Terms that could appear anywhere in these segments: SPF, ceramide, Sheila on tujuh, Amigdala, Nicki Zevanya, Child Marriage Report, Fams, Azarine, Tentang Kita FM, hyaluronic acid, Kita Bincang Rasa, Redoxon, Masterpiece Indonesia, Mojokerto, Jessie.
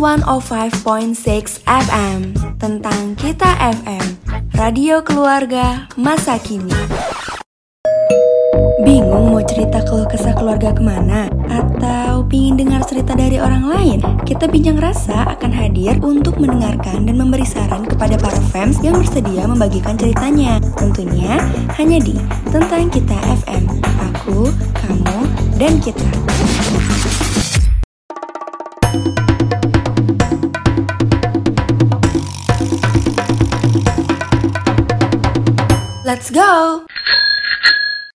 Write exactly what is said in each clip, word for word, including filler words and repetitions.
one oh five point six F M. Tentang Kita F M, radio keluarga masa kini. Bingung mau cerita keluh kesah keluarga kemana? Atau pingin dengar cerita dari orang lain? Kita Bincang Rasa akan hadir untuk mendengarkan dan memberi saran kepada para fans yang bersedia membagikan ceritanya. Tentunya hanya di Tentang Kita F M. Aku, kamu, dan kita. Let's go! one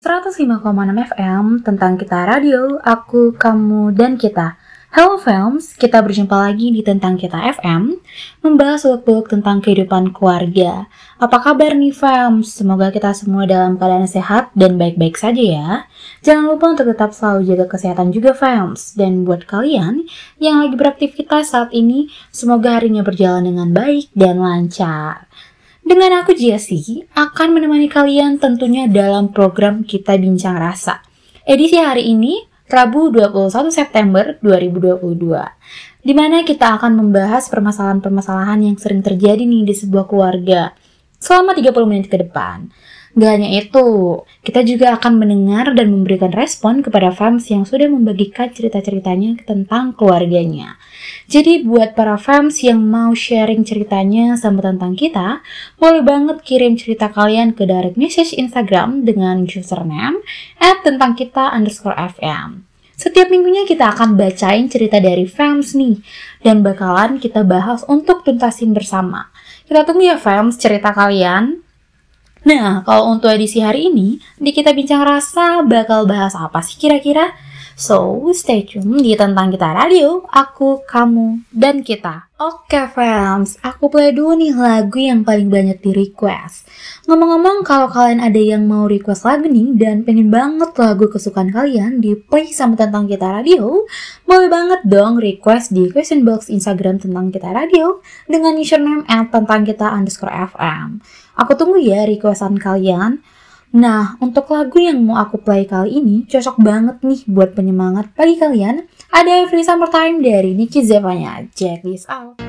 oh five koma enam F M, Tentang Kita Radio, aku, kamu, dan kita. Hello Fams, kita berjumpa lagi di Tentang Kita F M, membahas uluk-uluk tentang kehidupan keluarga. Apa kabar nih Fams? Semoga kita semua dalam keadaan sehat dan baik-baik saja ya. Jangan lupa untuk tetap selalu jaga kesehatan juga Fams. Dan buat kalian yang lagi beraktivitas saat ini, semoga harinya berjalan dengan baik dan lancar. Dengan aku Jessie akan menemani kalian tentunya dalam program Kita Bincang Rasa. Edisi hari ini, Rabu dua puluh satu September dua ribu dua puluh dua. Di mana kita akan membahas permasalahan-permasalahan yang sering terjadi nih di sebuah keluarga selama tiga puluh menit ke depan. Gak hanya itu, kita juga akan mendengar dan memberikan respon kepada fans yang sudah membagikan cerita-ceritanya tentang keluarganya. Jadi buat para fans yang mau sharing ceritanya sama Tentang Kita, boleh banget kirim cerita kalian ke direct message Instagram dengan username at tentang kita underscore fm. Setiap minggunya kita akan bacain cerita dari fans nih, dan bakalan kita bahas untuk tuntasin bersama. Kita tunggu ya fans cerita kalian. Nah, kalau untuk edisi hari ini, di Kita Bincang Rasa bakal bahas apa sih kira-kira? So, stay tune di Tentang Kita Radio, aku, kamu, dan kita. Oke, fans, aku play dulu nih lagu yang paling banyak di request. Ngomong-ngomong, kalau kalian ada yang mau request lagu nih dan pengen banget lagu kesukaan kalian di play sama Tentang Kita Radio, boleh banget dong request di question box Instagram Tentang Kita Radio dengan username at tentang kita underscore fm. Aku tunggu ya requestan kalian. Nah, untuk lagu yang mau aku play kali ini cocok banget nih buat penyemangat pagi kalian. Ada Every Summer Time dari Nicki Zevanya. Check this out.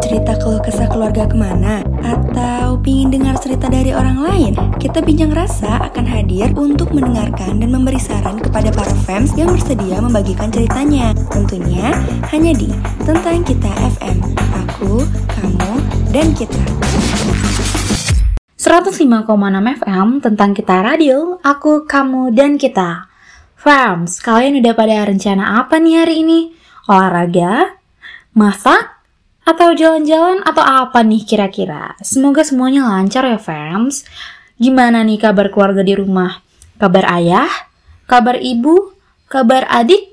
cerita keluh kesah keluarga kemana? Atau pingin dengar cerita dari orang lain? Kita Bincang Rasa akan hadir untuk mendengarkan dan memberi saran kepada para fans yang bersedia membagikan ceritanya. Tentunya hanya di Tentang Kita F M. Aku, kamu, dan kita. seratus lima koma enam F M Tentang Kita Radio, aku, kamu, dan kita. Fams, kalian udah pada rencana apa nih hari ini? Olahraga? Masak? Atau jalan-jalan? Atau apa nih kira-kira? Semoga semuanya lancar ya Fams. Gimana nih kabar keluarga di rumah? Kabar ayah? Kabar ibu? Kabar adik?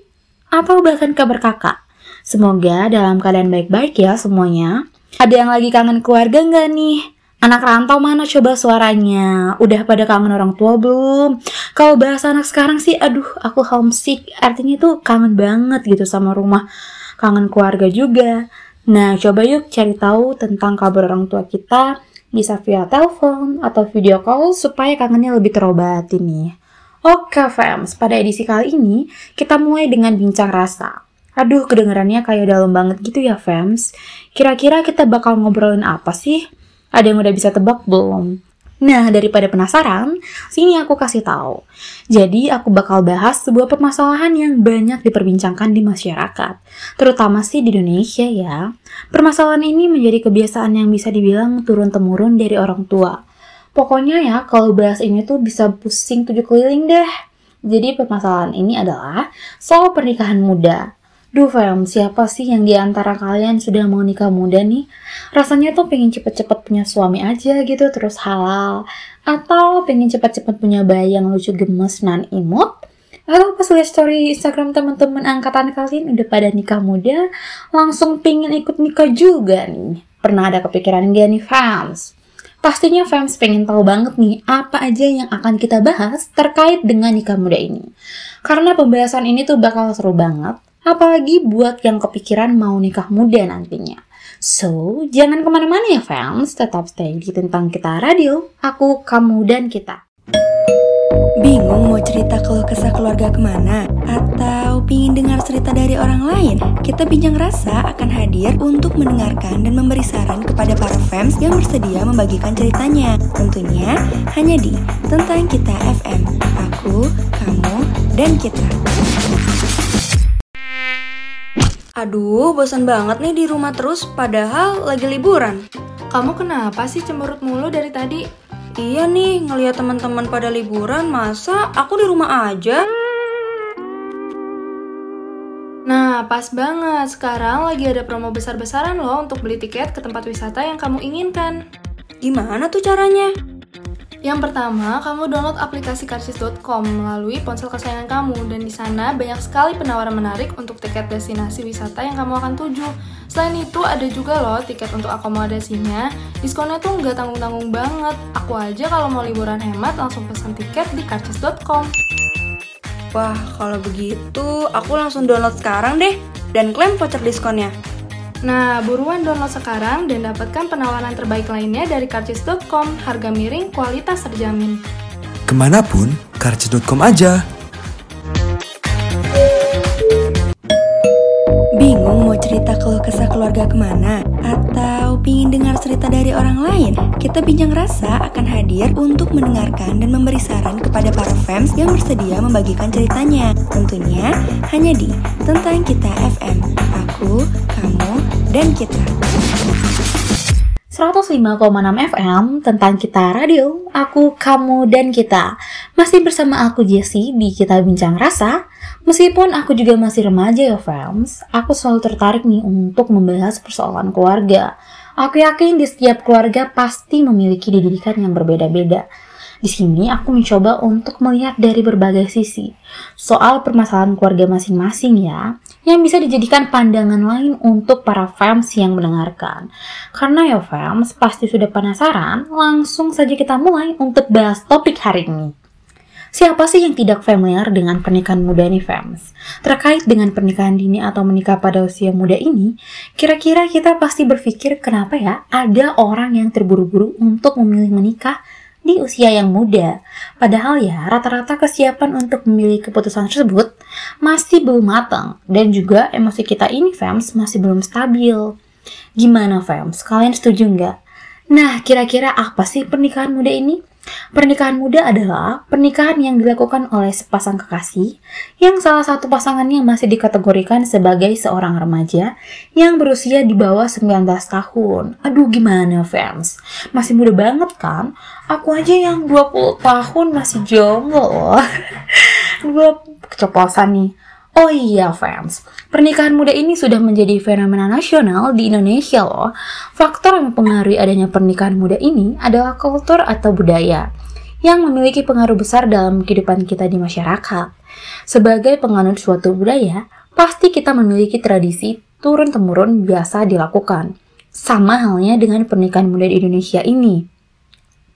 Atau bahkan kabar kakak? Semoga dalam keadaan baik-baik ya semuanya. Ada yang lagi kangen keluarga nggak nih? Anak rantau mana coba suaranya? Udah pada kangen orang tua belum? Kalau bahasa anak sekarang sih, aduh aku homesick. Artinya tuh kangen banget gitu sama rumah. Kangen keluarga juga. Nah, coba yuk cari tahu tentang kabar orang tua kita. Bisa via telepon atau video call supaya kangennya lebih terobati nih. Oke Fams, pada edisi kali ini kita mulai dengan bincang rasa. Aduh, kedengarannya kayak dalam banget gitu ya Fams. Kira-kira kita bakal ngobrolin apa sih? Ada yang udah bisa tebak belum? Nah, daripada penasaran, sini aku kasih tahu. Jadi, aku bakal bahas sebuah permasalahan yang banyak diperbincangkan di masyarakat, terutama sih di Indonesia ya. Permasalahan ini menjadi kebiasaan yang bisa dibilang turun-temurun dari orang tua. Pokoknya ya, kalau bahas ini tuh bisa pusing tujuh keliling deh. Jadi, permasalahan ini adalah soal pernikahan muda. Duh Fam, siapa sih yang diantara kalian sudah mau nikah muda nih? Rasanya tuh pengen cepet-cepet punya suami aja gitu, terus halal. Atau pengen cepet-cepet punya bayi yang lucu, gemes, nan imut. Atau pas lihat story Instagram teman-teman angkatan kalian udah pada nikah muda, langsung pengen ikut nikah juga nih. Pernah ada kepikiran gak nih Fams? Pastinya Fams pengen tahu banget nih apa aja yang akan kita bahas terkait dengan nikah muda ini. Karena pembahasan ini tuh bakal seru banget. Apalagi buat yang kepikiran mau nikah muda nantinya. So, jangan kemana-mana ya fans, tetap stay di Tentang Kita Radio, aku, kamu, dan kita. Bingung mau cerita keluh kesah keluarga kemana? Atau pingin dengar cerita dari orang lain? Kita Bincang Rasa akan hadir untuk mendengarkan dan memberi saran kepada para fans yang bersedia membagikan ceritanya. Tentunya hanya di Tentang Kita F M, aku, kamu, dan kita. Aduh, bosan banget nih di rumah terus, padahal lagi liburan. Kamu kenapa sih cemberut mulu dari tadi? Iya nih, ngelihat teman-teman pada liburan, masa aku di rumah aja? Nah, pas banget. Sekarang lagi ada promo besar-besaran loh untuk beli tiket ke tempat wisata yang kamu inginkan. Gimana tuh caranya? Yang pertama, kamu download aplikasi karcis dot com melalui ponsel kesayangan kamu, dan di sana banyak sekali penawaran menarik untuk tiket destinasi wisata yang kamu akan tuju. Selain itu, ada juga loh tiket untuk akomodasinya. Diskonnya tuh nggak tanggung-tanggung banget. Aku aja kalau mau liburan hemat langsung pesan tiket di karcis dot com. Wah, kalau begitu aku langsung download sekarang deh dan klaim voucher diskonnya. Nah, buruan download sekarang dan dapatkan penawaran terbaik lainnya dari karcis dot com, harga miring, kualitas terjamin. Kemanapun, karcis dot com aja. Bingung mau cerita keluh kesah keluarga kemana? Atau pingin dengar cerita dari orang lain? Kita Bincang Rasa akan hadir untuk mendengarkan dan memberi saran kepada para fans yang bersedia membagikan ceritanya. Tentunya hanya di Tentang Kita F M, aku, kamu, dan kita. seratus lima koma enam F M Tentang Kita Radio, aku, kamu, dan kita. Masih bersama aku Jessie di Kita Bincang Rasa. Meskipun aku juga masih remaja ya Fams, aku selalu tertarik nih untuk membahas persoalan keluarga. Aku yakin di setiap keluarga pasti memiliki didikan yang berbeda-beda. Di sini aku mencoba untuk melihat dari berbagai sisi soal permasalahan keluarga masing-masing ya, yang bisa dijadikan pandangan lain untuk para fans yang mendengarkan. Karena ya fans, pasti sudah penasaran, langsung saja kita mulai untuk bahas topik hari ini. Siapa sih yang tidak familiar dengan pernikahan muda nih fans? Terkait dengan pernikahan dini atau menikah pada usia muda ini, kira-kira kita pasti berpikir kenapa ya ada orang yang terburu-buru untuk memilih menikah di usia yang muda. Padahal ya, rata-rata kesiapan untuk memilih keputusan tersebut masih belum matang, dan juga emosi kita ini, fams, masih belum stabil. Gimana Fams, kalian setuju nggak? Nah, kira-kira apa sih pernikahan muda ini? Pernikahan muda adalah pernikahan yang dilakukan oleh sepasang kekasih yang salah satu pasangannya masih dikategorikan sebagai seorang remaja yang berusia di bawah sembilan belas tahun. Aduh, gimana Fams? Masih muda banget kan? Aku aja yang dua puluh tahun masih jomblo loh. Gua keceplosan nih. Oh iya Fams, pernikahan muda ini sudah menjadi fenomena nasional di Indonesia loh. Faktor yang mempengaruhi adanya pernikahan muda ini adalah kultur atau budaya yang memiliki pengaruh besar dalam kehidupan kita di masyarakat. Sebagai penganut suatu budaya, pasti kita memiliki tradisi turun-temurun biasa dilakukan. Sama halnya dengan pernikahan muda di Indonesia ini.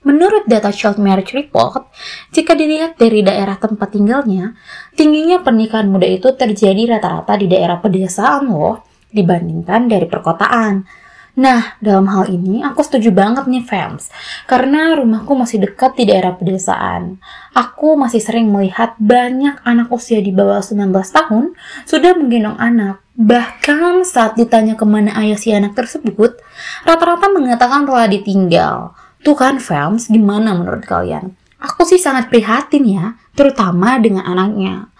Menurut data Child Marriage Report, jika dilihat dari daerah tempat tinggalnya, tingginya pernikahan muda itu terjadi rata-rata di daerah pedesaan loh, dibandingkan dari perkotaan. Nah, dalam hal ini aku setuju banget nih Fams, karena rumahku masih dekat di daerah pedesaan. Aku masih sering melihat banyak anak usia di bawah sembilan belas tahun sudah menggendong anak. Bahkan saat ditanya kemana ayah si anak tersebut, rata-rata mengatakan telah ditinggal. Tuh kan Fams, gimana menurut kalian? Aku sih sangat prihatin ya, terutama dengan anaknya.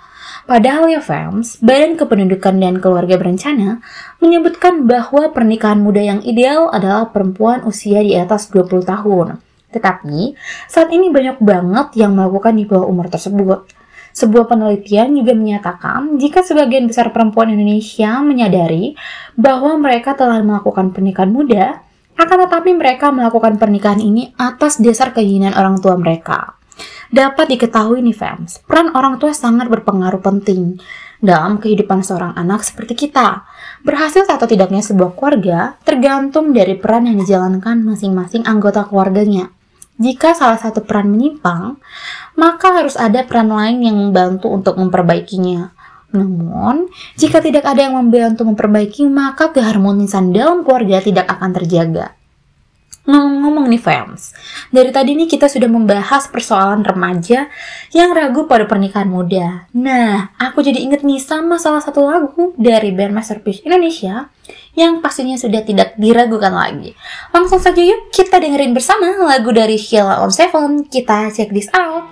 Padahal ya Fams, Badan Kependudukan dan Keluarga Berencana menyebutkan bahwa pernikahan muda yang ideal adalah perempuan usia di atas dua puluh tahun. Tetapi, saat ini banyak banget yang melakukan di bawah umur tersebut. Sebuah penelitian juga menyatakan jika sebagian besar perempuan Indonesia menyadari bahwa mereka telah melakukan pernikahan muda, akan tetapi mereka melakukan pernikahan ini atas dasar keinginan orang tua mereka. Dapat diketahui nih Fams, peran orang tua sangat berpengaruh penting dalam kehidupan seorang anak seperti kita. Berhasil atau tidaknya sebuah keluarga tergantung dari peran yang dijalankan masing-masing anggota keluarganya. Jika salah satu peran menyimpang, maka harus ada peran lain yang membantu untuk memperbaikinya. Namun, jika tidak ada yang membantu memperbaiki, maka keharmonisan dalam keluarga tidak akan terjaga. Ngomong-ngomong nih Fams, dari tadi nih kita sudah membahas persoalan remaja yang ragu pada pernikahan muda. Nah, aku jadi inget nih sama salah satu lagu dari band Masterpiece Indonesia yang pastinya sudah tidak diragukan lagi. Langsung saja yuk kita dengerin bersama lagu dari Sheila on tujuh, kita check this out.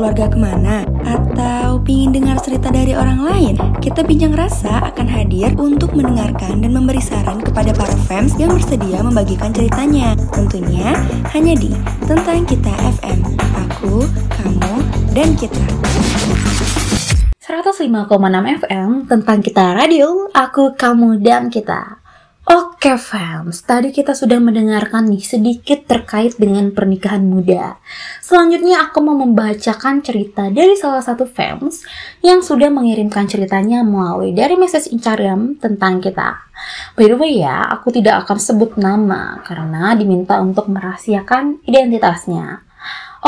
keluarga kemana? Atau pingin dengar cerita dari orang lain? Kita Bincang Rasa akan hadir untuk mendengarkan dan memberi saran kepada para fans yang bersedia membagikan ceritanya. Tentunya hanya di Tentang Kita F M. Aku, kamu, dan kita. seratus lima koma enam F M Tentang Kita Radio. Aku, kamu, dan kita. Oke Fams, tadi kita sudah mendengarkan nih sedikit terkait dengan pernikahan muda. Selanjutnya aku mau membacakan cerita dari salah satu Fams yang sudah mengirimkan ceritanya melalui dari message Instagram Tentang Kita. By the way ya, aku tidak akan sebut nama karena diminta untuk merahasiakan identitasnya.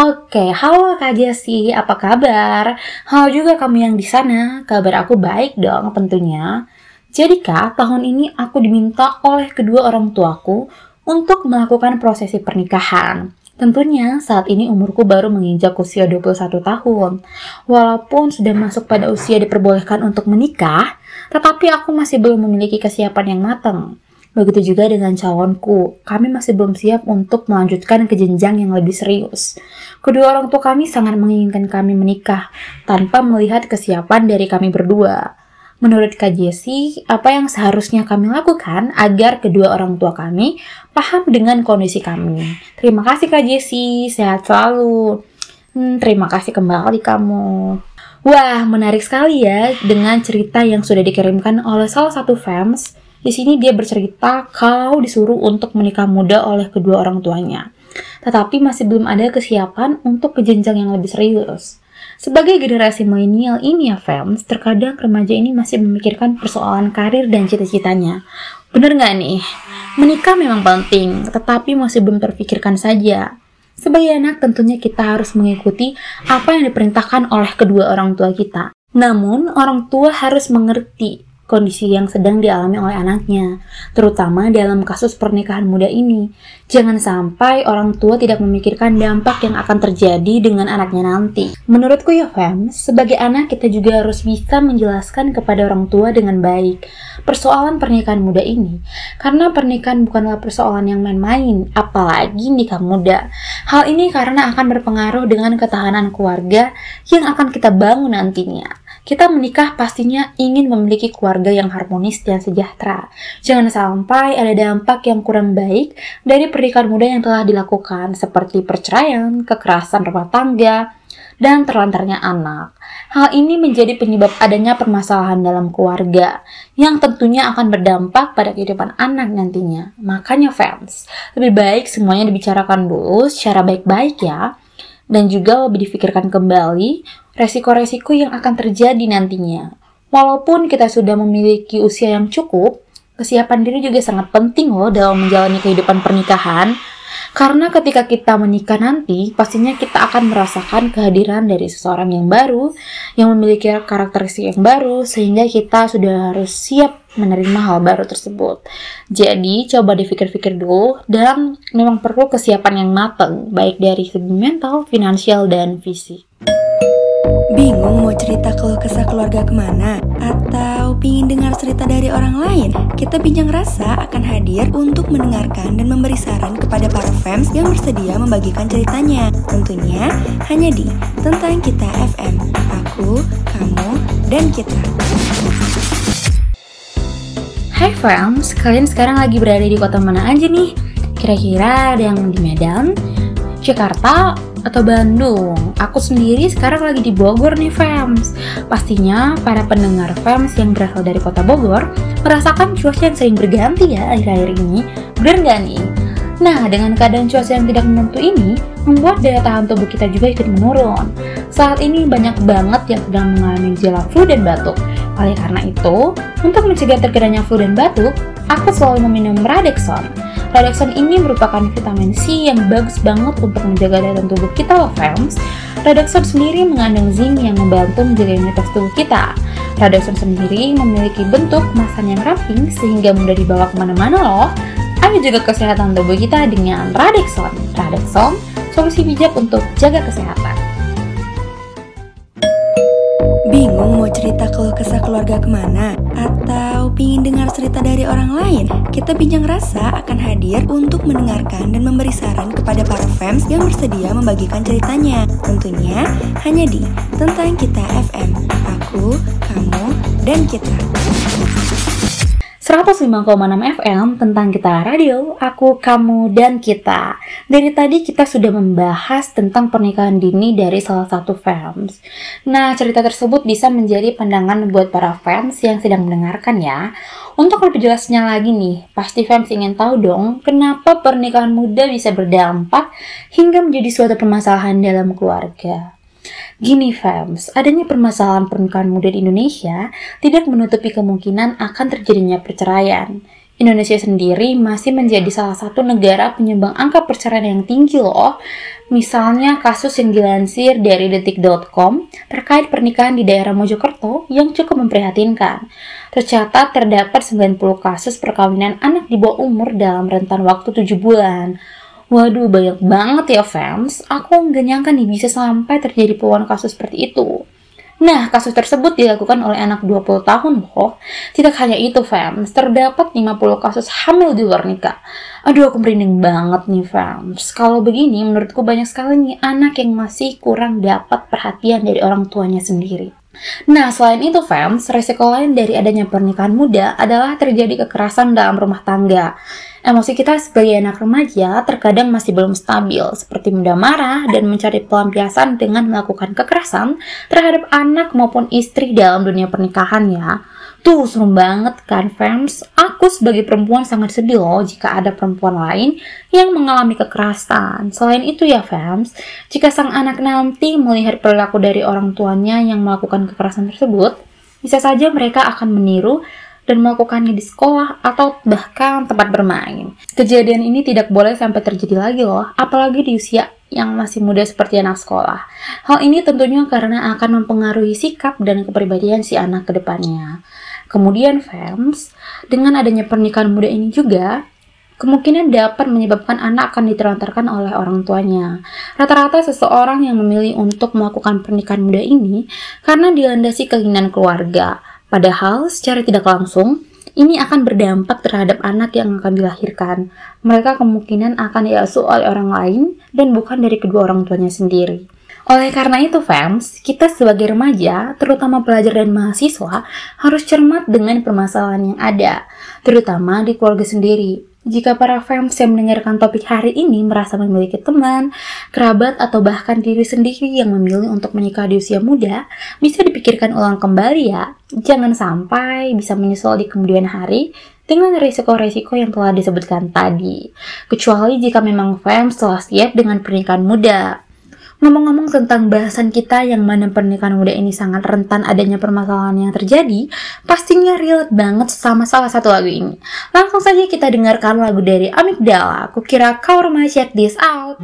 Oke, halo Kak Jessi, apa kabar? Halo juga kamu yang di sana, kabar aku baik dong tentunya. Jadi Kak, tahun ini aku diminta oleh kedua orang tuaku untuk melakukan prosesi pernikahan. Tentunya saat ini umurku baru menginjak usia dua puluh satu tahun. Walaupun sudah masuk pada usia diperbolehkan untuk menikah, tetapi aku masih belum memiliki kesiapan yang matang. Begitu juga dengan calonku, kami masih belum siap untuk melanjutkan ke jenjang yang lebih serius. Kedua orang tua kami sangat menginginkan kami menikah tanpa melihat kesiapan dari kami berdua. Menurut Kak Jessi, apa yang seharusnya kami lakukan agar kedua orang tua kami paham dengan kondisi kami? Terima kasih Kak Jessi, sehat selalu. Hmm, terima kasih kembali kamu. Wah, menarik sekali ya dengan cerita yang sudah dikirimkan oleh salah satu fans. Di sini dia bercerita kalau disuruh untuk menikah muda oleh kedua orang tuanya. Tetapi masih belum ada kesiapan untuk ke jenjang yang lebih serius. Sebagai generasi milenial ini ya fans, terkadang remaja ini masih memikirkan persoalan karir dan cita-citanya. Bener gak nih? Menikah memang penting, tetapi masih belum terpikirkan saja. Sebagai anak tentunya kita harus mengikuti apa yang diperintahkan oleh kedua orang tua kita. Namun, orang tua harus mengerti kondisi yang sedang dialami oleh anaknya, terutama dalam kasus pernikahan muda ini. Jangan sampai orang tua tidak memikirkan dampak yang akan terjadi dengan anaknya nanti. Menurutku ya Fam, sebagai anak kita juga harus bisa menjelaskan kepada orang tua dengan baik persoalan pernikahan muda ini, karena pernikahan bukanlah persoalan yang main-main, apalagi nikah muda. Hal ini karena akan berpengaruh dengan ketahanan keluarga yang akan kita bangun nantinya. Kita menikah pastinya ingin memiliki keluarga yang harmonis dan sejahtera. Jangan sampai ada dampak yang kurang baik dari pernikahan muda yang telah dilakukan, seperti perceraian, kekerasan rumah tangga, dan terlantarnya anak. Hal ini menjadi penyebab adanya permasalahan dalam keluarga, yang tentunya akan berdampak pada kehidupan anak nantinya. Makanya fans, lebih baik semuanya dibicarakan dulu secara baik-baik ya, dan juga lebih difikirkan kembali resiko-resiko yang akan terjadi nantinya. Walaupun kita sudah memiliki usia yang cukup, kesiapan diri juga sangat penting loh dalam menjalani kehidupan pernikahan. Karena ketika kita menikah nanti, pastinya kita akan merasakan kehadiran dari seseorang yang baru, yang memiliki karakteristik yang baru, sehingga kita sudah harus siap menerima hal baru tersebut. Jadi, coba dipikir-pikir dulu, dan memang perlu kesiapan yang matang, baik dari segi mental, finansial, dan fisik. Bingung mau cerita keluh kesah keluarga kemana? Atau pingin dengar cerita dari orang lain? Kita Bincang Rasa akan hadir untuk mendengarkan dan memberi saran kepada para fans yang bersedia membagikan ceritanya. Tentunya hanya di Tentang Kita F M. Aku, kamu, dan kita. Hai fans, kalian sekarang lagi berada di kota mana aja nih? Kira-kira ada yang di Medan, Jakarta, atau Bandung? Aku sendiri sekarang lagi di Bogor nih Fams. Pastinya para pendengar Fams yang berasal dari kota Bogor merasakan cuaca yang sering berganti ya akhir-akhir ini, bener gak nih? Nah, dengan keadaan cuaca yang tidak menentu ini membuat daya tahan tubuh kita juga ikut menurun. Saat ini banyak banget yang sedang mengalami gejala flu dan batuk. Oleh karena itu, untuk mencegah terjadinya flu dan batuk, aku selalu meminum Redoxon. Redoxon ini merupakan vitamin C yang bagus banget untuk menjaga daya tahan tubuh kita loh fans. Redoxon sendiri mengandung zinc yang membantu menjaga imunitas tubuh kita. Redoxon sendiri memiliki bentuk kemasan yang ramping sehingga mudah dibawa kemana-mana loh. Ayo jaga kesehatan tubuh kita dengan Redoxon. Redoxon, solusi bijak untuk jaga kesehatan. Bingung mau cerita keluh kesah keluarga kemana? Atau pingin dengar cerita dari orang lain? Kita Bincang Rasa akan hadir untuk mendengarkan dan memberi saran kepada para fans yang bersedia membagikan ceritanya. Tentunya hanya di Tentang Kita F M. Aku, kamu, dan kita. seratus lima koma enam F M Tentang Kita Radio, aku, kamu, dan kita. Dari tadi kita sudah membahas tentang pernikahan dini dari salah satu fans. Nah, cerita tersebut bisa menjadi pandangan buat para fans yang sedang mendengarkan ya. Untuk lebih jelasnya lagi nih, pasti fans ingin tahu dong kenapa pernikahan muda bisa berdampak hingga menjadi suatu permasalahan dalam keluarga. Gini Fams, adanya permasalahan pernikahan muda di Indonesia tidak menutupi kemungkinan akan terjadinya perceraian. Indonesia sendiri masih menjadi salah satu negara penyumbang angka perceraian yang tinggi loh. Misalnya kasus yang dilansir dari detik dot com terkait pernikahan di daerah Mojokerto yang cukup memprihatinkan. Tercatat terdapat sembilan puluh kasus perkawinan anak di bawah umur dalam rentan waktu tujuh bulan. Waduh, banyak banget ya fans, aku nggak nyangka nih bisa sampai terjadi puluhan kasus seperti itu. Nah, kasus tersebut dilakukan oleh anak dua puluh tahun loh. Tidak hanya itu fans, terdapat lima puluh kasus hamil di luar nikah. Aduh, aku merinding banget nih fans. Kalau begini, menurutku banyak sekali nih anak yang masih kurang dapat perhatian dari orang tuanya sendiri. Nah, selain itu fans, resiko lain dari adanya pernikahan muda adalah terjadi kekerasan dalam rumah tangga. Emosi kita sebagai anak remaja terkadang masih belum stabil, seperti mudah marah dan mencari pelampiasan dengan melakukan kekerasan terhadap anak maupun istri dalam dunia pernikahan ya. Tuh, serem banget kan fans? Aku sebagai perempuan sangat sedih loh jika ada perempuan lain yang mengalami kekerasan. Selain itu ya fans, jika sang anak nanti melihat perilaku dari orang tuanya yang melakukan kekerasan tersebut, bisa saja mereka akan meniru dan melakukannya di sekolah atau bahkan tempat bermain. Kejadian ini tidak boleh sampai terjadi lagi loh, apalagi di usia yang masih muda seperti anak sekolah. Hal ini tentunya karena akan mempengaruhi sikap dan kepribadian si anak ke depannya. Kemudian fans, dengan adanya pernikahan muda ini juga kemungkinan dapat menyebabkan anak akan ditelantarkan oleh orang tuanya. Rata-rata seseorang yang memilih untuk melakukan pernikahan muda ini karena dilandasi keinginan keluarga. Padahal secara tidak langsung, ini akan berdampak terhadap anak yang akan dilahirkan. Mereka kemungkinan akan diasuh oleh orang lain dan bukan dari kedua orang tuanya sendiri. Oleh karena itu, fans, kita sebagai remaja, terutama pelajar dan mahasiswa, harus cermat dengan permasalahan yang ada, terutama di keluarga sendiri. Jika para fans yang mendengarkan topik hari ini merasa memiliki teman, kerabat, atau bahkan diri sendiri yang memilih untuk menikah di usia muda, bisa dipikirkan ulang kembali ya. Jangan sampai bisa menyesal di kemudian hari dengan risiko-risiko yang telah disebutkan tadi. Kecuali jika memang fans telah siap dengan pernikahan muda. Ngomong-ngomong tentang bahasan kita yang mana pernikahan muda ini sangat rentan adanya permasalahan yang terjadi, pastinya relate banget sama salah satu lagu ini. Langsung saja kita dengarkan lagu dari Amigdala, Kukira Kau Rumah. Check this out.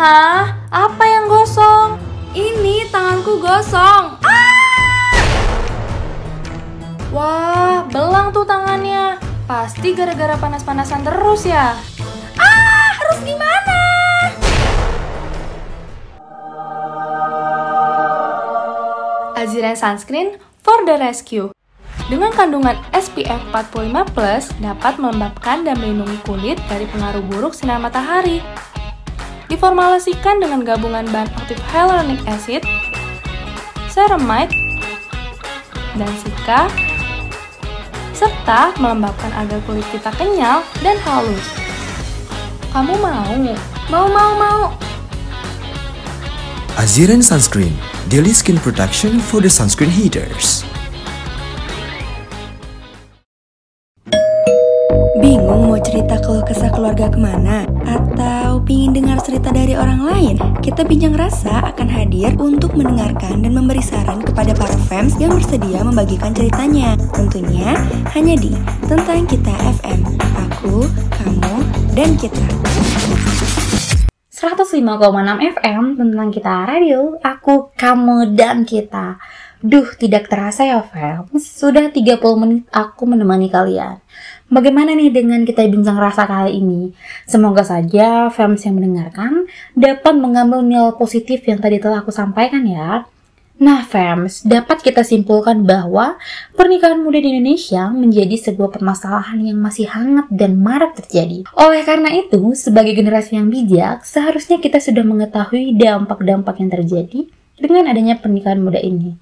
Hah? Apa yang gosong? Ini tanganku gosong. Ah! Wah, belang tuh tangannya. Pasti gara-gara panas-panasan terus ya. Ah, harus gimana? Azarine Sunscreen for the Rescue. Dengan kandungan S P F empat puluh lima plus dapat melembabkan dan melindungi kulit dari pengaruh buruk sinar matahari. Diformulasikan dengan gabungan bahan aktif hyaluronic acid, ceramide, dan silica, serta melembabkan agar kulit kita kenyal dan halus. Kamu mau? Mau, mau, mau! Azarine Sunscreen, Daily Skin Protection for the Sunscreen Haters. Bingung mau cerita keluh kesah keluarga kemana? Atau pingin dengar cerita dari orang lain? Kita Bincang Rasa akan hadir untuk mendengarkan dan memberi saran kepada para fans yang bersedia membagikan ceritanya. Tentunya hanya di Tentang Kita F M. Aku, kamu, dan kita. seratus lima koma enam F M Tentang Kita Radio. Aku, kamu, dan kita. Duh, tidak terasa ya, Fams. Sudah tiga puluh menit aku menemani kalian. Bagaimana nih dengan Kita Bincang Rasa kali ini? Semoga saja Fams yang mendengarkan dapat mengambil nilai positif yang tadi telah aku sampaikan ya. Nah, Fams, dapat kita simpulkan bahwa pernikahan muda di Indonesia menjadi sebuah permasalahan yang masih hangat dan marak terjadi. Oleh karena itu, sebagai generasi yang bijak, seharusnya kita sudah mengetahui dampak-dampak yang terjadi dengan adanya pernikahan muda ini.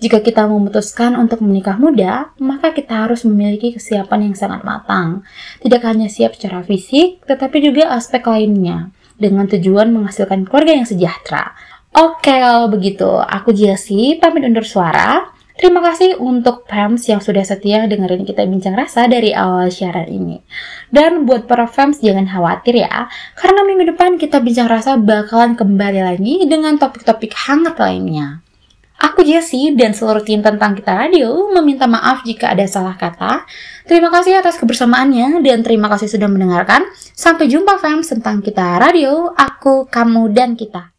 Jika kita memutuskan untuk menikah muda, maka kita harus memiliki kesiapan yang sangat matang. Tidak hanya siap secara fisik, tetapi juga aspek lainnya, dengan tujuan menghasilkan keluarga yang sejahtera. Oke, kalau begitu, aku Jessi, pamit undur suara. Terima kasih untuk Fams yang sudah setia dengerin Kita Bincang Rasa dari awal siaran ini. Dan buat para Fams jangan khawatir ya, karena minggu depan Kita Bincang Rasa bakalan kembali lagi dengan topik-topik hangat lainnya. Aku Jessi dan seluruh tim Tentang Kita Radio meminta maaf jika ada salah kata. Terima kasih atas kebersamaannya dan terima kasih sudah mendengarkan. Sampai jumpa Fams Tentang Kita Radio, aku, kamu, dan kita.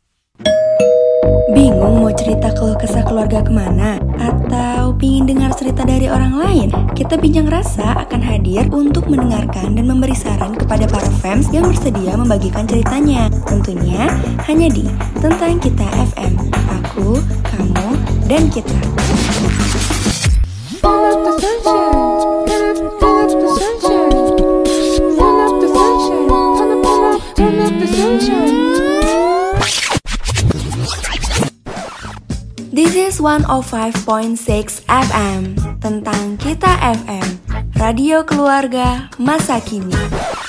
Bingung mau cerita keluh kesah keluarga kemana? Atau pingin dengar cerita dari orang lain? Kita Bincang Rasa akan hadir untuk mendengarkan dan memberi saran kepada para fans yang bersedia membagikan ceritanya. Tentunya hanya di Tentang Kita F M. Aku, kamu, dan kita. This is seratus lima koma enam F M Tentang Kita F M, Radio Keluarga Masa Kini.